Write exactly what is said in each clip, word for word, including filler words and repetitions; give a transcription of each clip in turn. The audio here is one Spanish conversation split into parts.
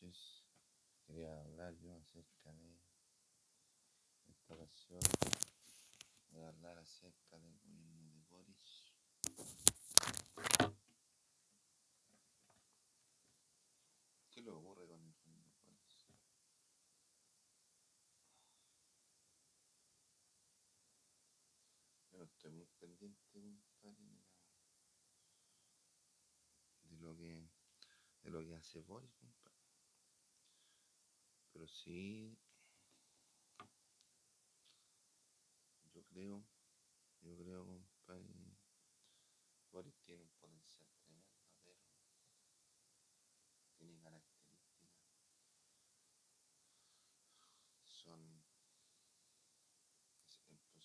noches. Quería hablar yo acerca de esta ocasión. Voy a hablar acerca del gobierno de Boric. ¿Qué le ocurre con el gobierno de Boric? Yo no estoy muy pendiente, compadre, de lo que de lo que hace Boric, compadre. Pero sí, yo creo, yo creo, compadre, Boric tiene un potencial tremendo, pero tiene características, son,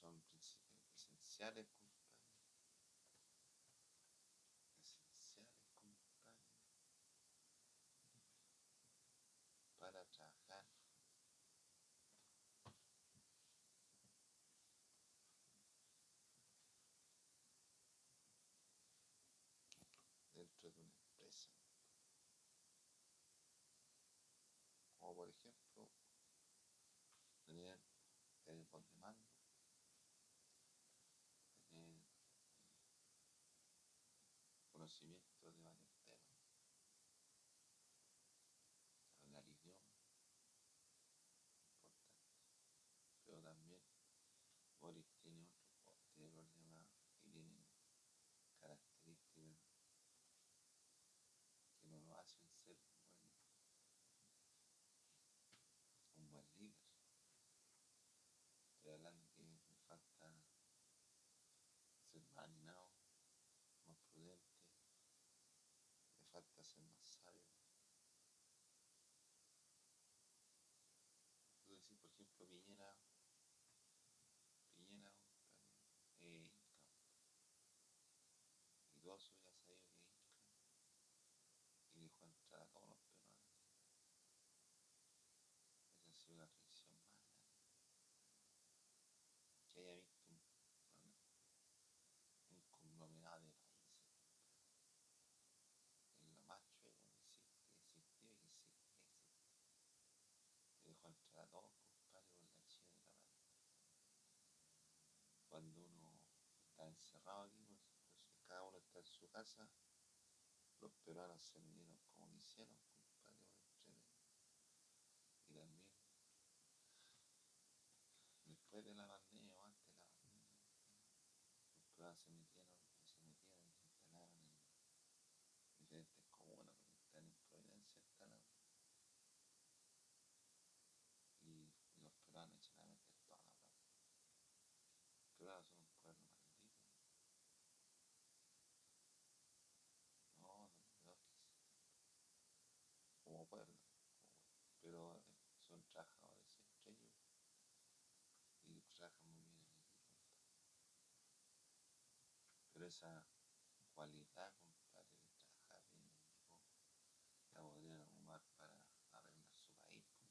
son esenciales, compadre, esenciales, compadre, para trabajar. De una empresa, como por ejemplo tener el por demanda, tener conocimiento de varios temas, hablar idioma, importante, pero también Boric tiene otro tiene problema y tiene características que no lo hacen ser bueno, un buen líder. Estoy hablando que me falta ser más animado, más prudente, me falta ser más sabio. Es decir, por ejemplo, Piñera, Piñera, eh, Inca, y todos ya sabían que Inca. Y dejó entrar a todos los peruanos. Esa ha sido la traición más grande que haya visto un, bueno, un conglomerado de países. En lo más chueco que existe, existió y que existe, que existe. Y dejó entrar a todos, compadre, con la chica de la mano. Cuando uno está encerrado aquí, pues, pues cada uno está en su casa. Los peruanos se unieron como quisieron, compadre, por el tren. Y también, después de la pandemia o antes de la pandemia, los peruanos se metieron y se metieron y se instalaron en diferentes comunas, porque están en Providencia instalados. Y, y los peruanos echan a meter toda la plata. Los peruanos son un pueblo maldito. Como pueblo, pero son trabajadores entre ellos y trabajan muy bien en equipo. Pero esa cualidad, compadre, de trabajar bien en equipo, la podrían ocupar para arreglar su país.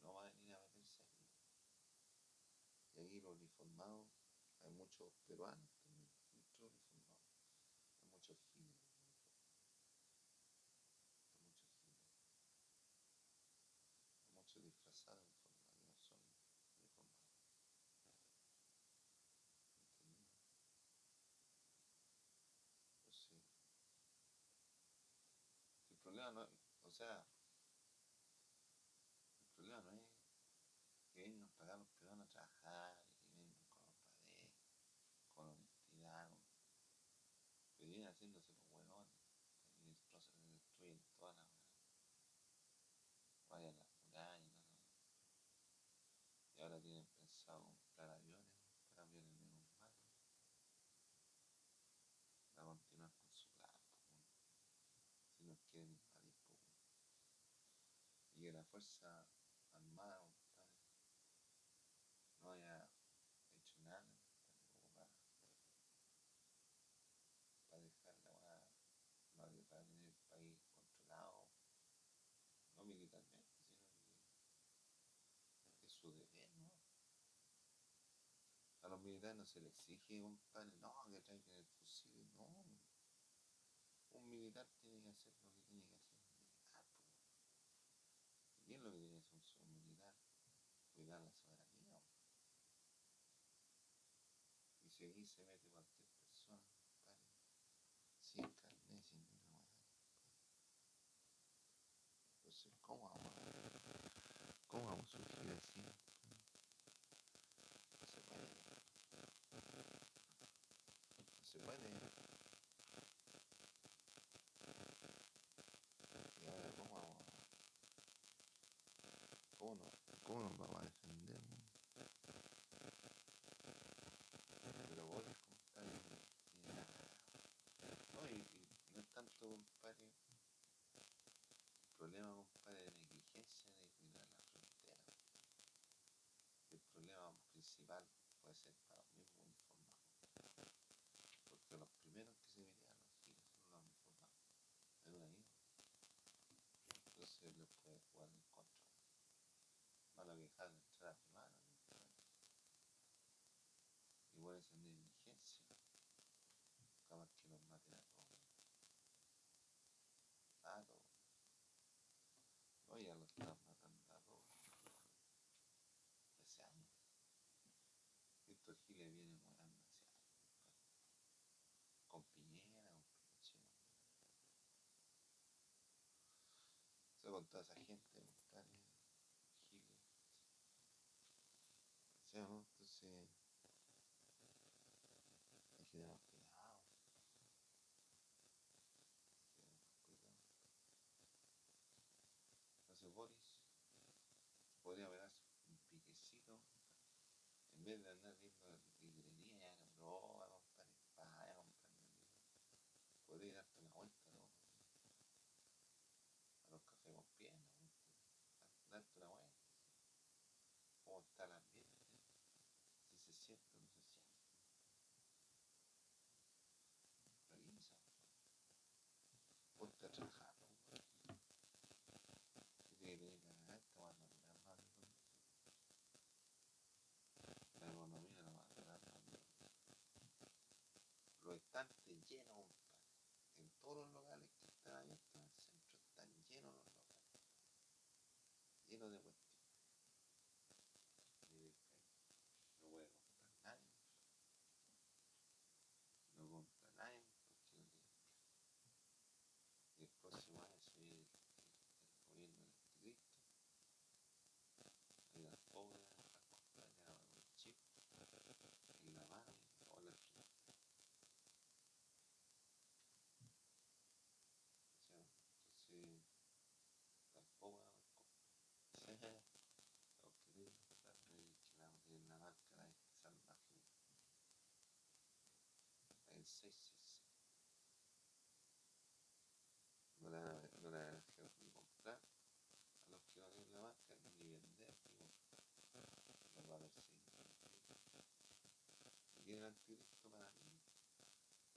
No va a venir a meterse aquí. Y aquí los uniformados, hay muchos peruanos también, muchos uniformados, hay muchos giles. Muchos disfrazados en forma que no son uniformados. ¿Entendido? Entonces, el problema no es, o sea, el problema no es que vengan a pagar los peruanos a trabajar y que vengan con honradez, con honestidad, ¿no? Pero vienen haciéndose los huevones y destrozan, destruyen toda la hueá. Vayan las murallas, no, no. Y ahora tienen pensado comprar aviones, comprar aviones de un mar, para continuar con su plan, ¿no? Si nos quieren invadir, ¿no? Y que la fuerza armada, ¿no? no haya hecho nada, ¿no? para, para dejar la hueá, ¿no? para tener el país controlado. No militarmente, sino que es su deber, ¿no? A los militares no se les exige, compadre, no, que traigan el fusil, no. Un militar tiene que hacer lo que tiene que hacer un militar, pues. eliminar la soberanía, hombre. Y si aquí se mete cualquier persona, ¿vale? Sin carne, sin ninguna. Entonces, ¿cómo vamos a, ¿cómo vamos a surgir así? No se puede. No se puede. Y ahora, ¿cómo vamos a... ¿Cómo nos, cómo nos vamos a defender? Pero Boric, compadre, tiene la cara. No, y, y no es tanto, compadre, el problema, compadre, de la exigencia de cuidar la frontera. El problema principal puede ser para los mismos uniformados. Porque los primeros que se metían los giros son los uniformados. Es una idea. Entonces les puede jugar en contra. Van a viajar de entrar a mano, ¿no? Igual es en diligencia. Capaz que los maten a todos. A todos. No, ya los están matando a todos. Hace años. Estos giles vienen morando hace años. Con Piñera, con Pinochet. O sea, con toda esa gente, montaña, giles. Entonces, hay que tener cuidado. Hay que tener cuidado. Entonces, Boris podría pegarse un piquecito. En vez de andar viendo la librería, comprar ropa, comprar espalda, comprar libros, podría darte una vuelta, ¿no? A los cafés con piernas, darte una vuelta. ¿Cómo está el ambiente? Si se siente o no se siente. Revisa. Ponte a trabajar, ¿no? Si te viene la garganta, vas a mirar más de todo. La economía la va a durar también. Los estantes llenos, en todos los locales que están abiertos en el centro, están llenos los locales. Llenos de cuestiones. No puede comprar nadie. No compra nadie porque no tiene plata. Y el próximo año se viene el, el gobierno del Cristo. Y las pobres las compran ya con el chip. Y la madre o la chica. O sea, entonces las pobres las compran. Los que tienen la marca de la marca salvaje. El seis seis seis. No la van a dejar ni comprar. A los que no tienen la marca ni vender ni comprar. Los va a perseguir. Y tiene el anticristo para mí.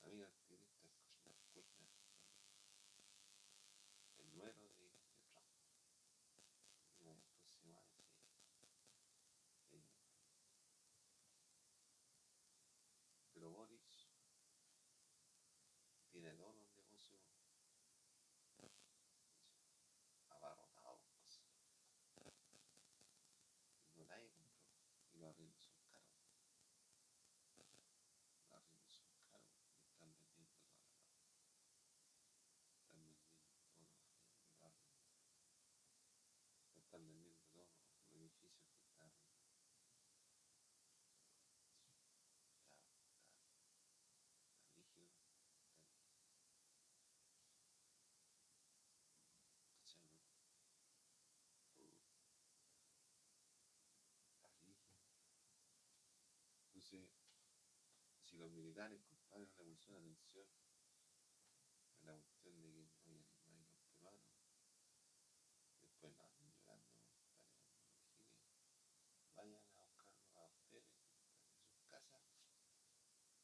A mí el anticristo es Kushner. Kushner. El número de, de Trump. Y la próxima vez sí. Pero Boris tiene todos los negocios abarrotados, cosas. Y no nadie compró. Y los arriendos son caros. Los arriendos son caros. Y están vendiendo toda la mano. Están vendiendo todos los arriendos. Están vendiendo todos los edificios que están vendiendo. Rígido, ¿cachai? Está rígido. Entonces, si los militares, compadre, no le pusieron atención a la cuestión de que no hay animales peruanos, después la andan llorando, compadre, los giles, vayan a buscarlos a ustedes en sus casas.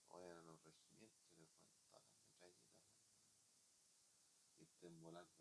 O eran los regimientos, les van todas las metralletas y estén volando